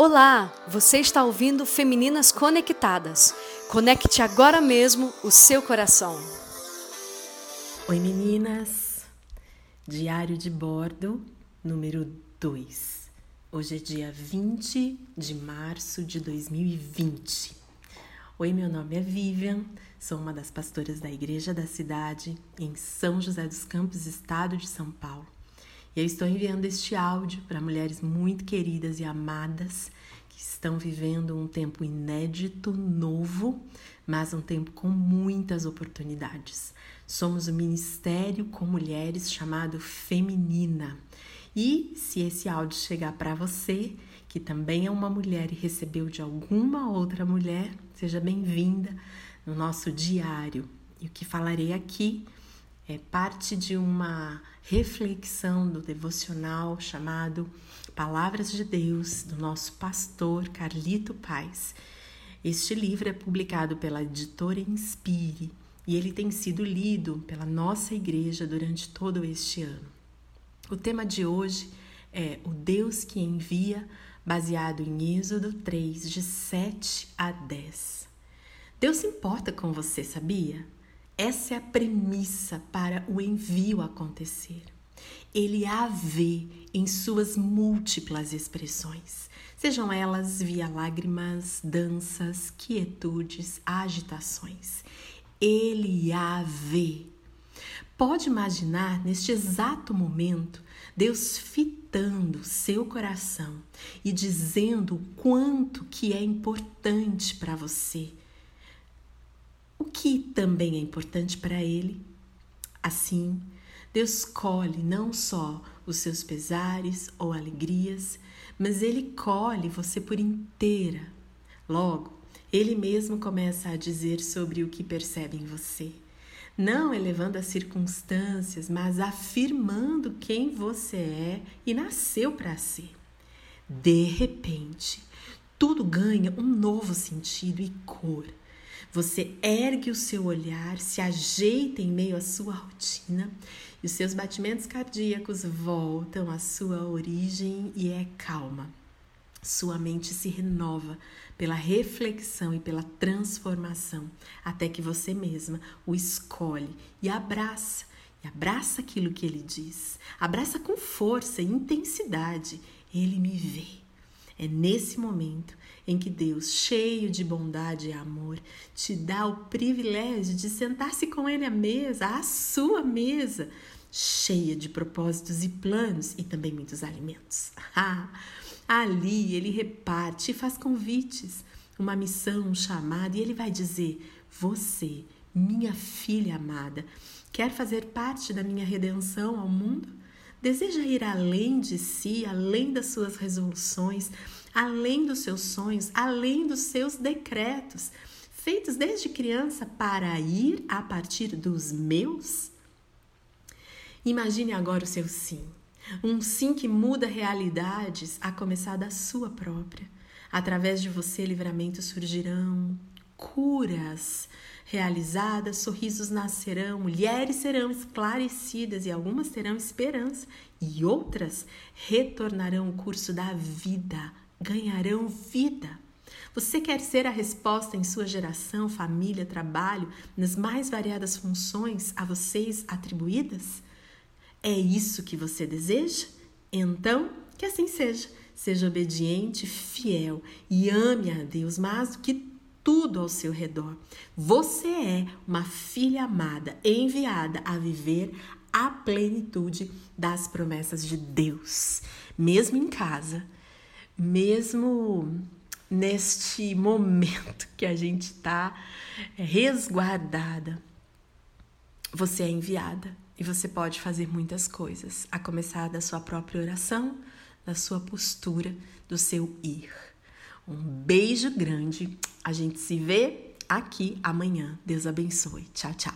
Olá, você está ouvindo Femininas Conectadas. Conecte agora mesmo o seu coração. Oi meninas, diário de bordo número 2. Hoje é dia 20 de março de 2020. Oi, meu nome é Vivian, sou uma das pastoras da Igreja da Cidade em São José dos Campos, estado de São Paulo. E eu estou enviando este áudio para mulheres muito queridas e amadas que estão vivendo um tempo inédito, novo, mas um tempo com muitas oportunidades. Somos o Ministério com Mulheres chamado Feminina. E se esse áudio chegar para você, que também é uma mulher e recebeu de alguma outra mulher, seja bem-vinda no nosso diário. E o que falarei aqui é parte de uma reflexão do devocional chamado Palavras de Deus, do nosso pastor Carlito Paz. Este livro é publicado pela editora Inspire e ele tem sido lido pela nossa igreja durante todo este ano. O tema de hoje é o Deus que envia, baseado em Êxodo 3, de 7 a 10. Deus se importa com você, sabia? Essa é a premissa para o envio acontecer. Ele a vê em suas múltiplas expressões, sejam elas via lágrimas, danças, quietudes, agitações. Ele a vê. Pode imaginar, neste exato momento, Deus fitando seu coração e dizendo o quanto que é importante para você. O que também é importante para ele. Assim, Deus colhe não só os seus pesares ou alegrias, mas ele colhe você por inteira. Logo, ele mesmo começa a dizer sobre o que percebe em você, não elevando as circunstâncias, mas afirmando quem você é e nasceu para ser. De repente, tudo ganha um novo sentido e cor. Você ergue o seu olhar, se ajeita em meio à sua rotina e os seus batimentos cardíacos voltam à sua origem e é calma. Sua mente se renova pela reflexão e pela transformação, até que você mesma o escolhe e abraça. E abraça aquilo que ele diz. Abraça com força e intensidade. Ele me vê. É nesse momento em que Deus, cheio de bondade e amor, te dá o privilégio de sentar-se com ele à mesa, à sua mesa, cheia de propósitos e planos e também muitos alimentos. Ali ele reparte e faz convites, uma missão, um chamado, e ele vai dizer: você, minha filha amada, quer fazer parte da minha redenção ao mundo? Deseja ir além de si, além das suas resoluções, além dos seus sonhos, além dos seus decretos, feitos desde criança para ir a partir dos meus? Imagine agora o seu sim. Um sim que muda realidades, a começar da sua própria. Através de você, livramentos surgirão, curas realizadas, sorrisos nascerão, mulheres serão esclarecidas e algumas terão esperança e outras retornarão o curso da vida, ganharão vida. Você quer ser a resposta em sua geração, família, trabalho, nas mais variadas funções a vocês atribuídas? É isso que você deseja? Então, que assim seja. Seja obediente, fiel e ame a Deus mais do que tudo ao seu redor. Você é uma filha amada, enviada a viver a plenitude das promessas de Deus. Mesmo em casa, mesmo neste momento que a gente está resguardada, você é enviada e você pode fazer muitas coisas, a começar da sua própria oração, da sua postura, do seu ir. Um beijo grande. A gente se vê aqui amanhã. Deus abençoe. Tchau, tchau.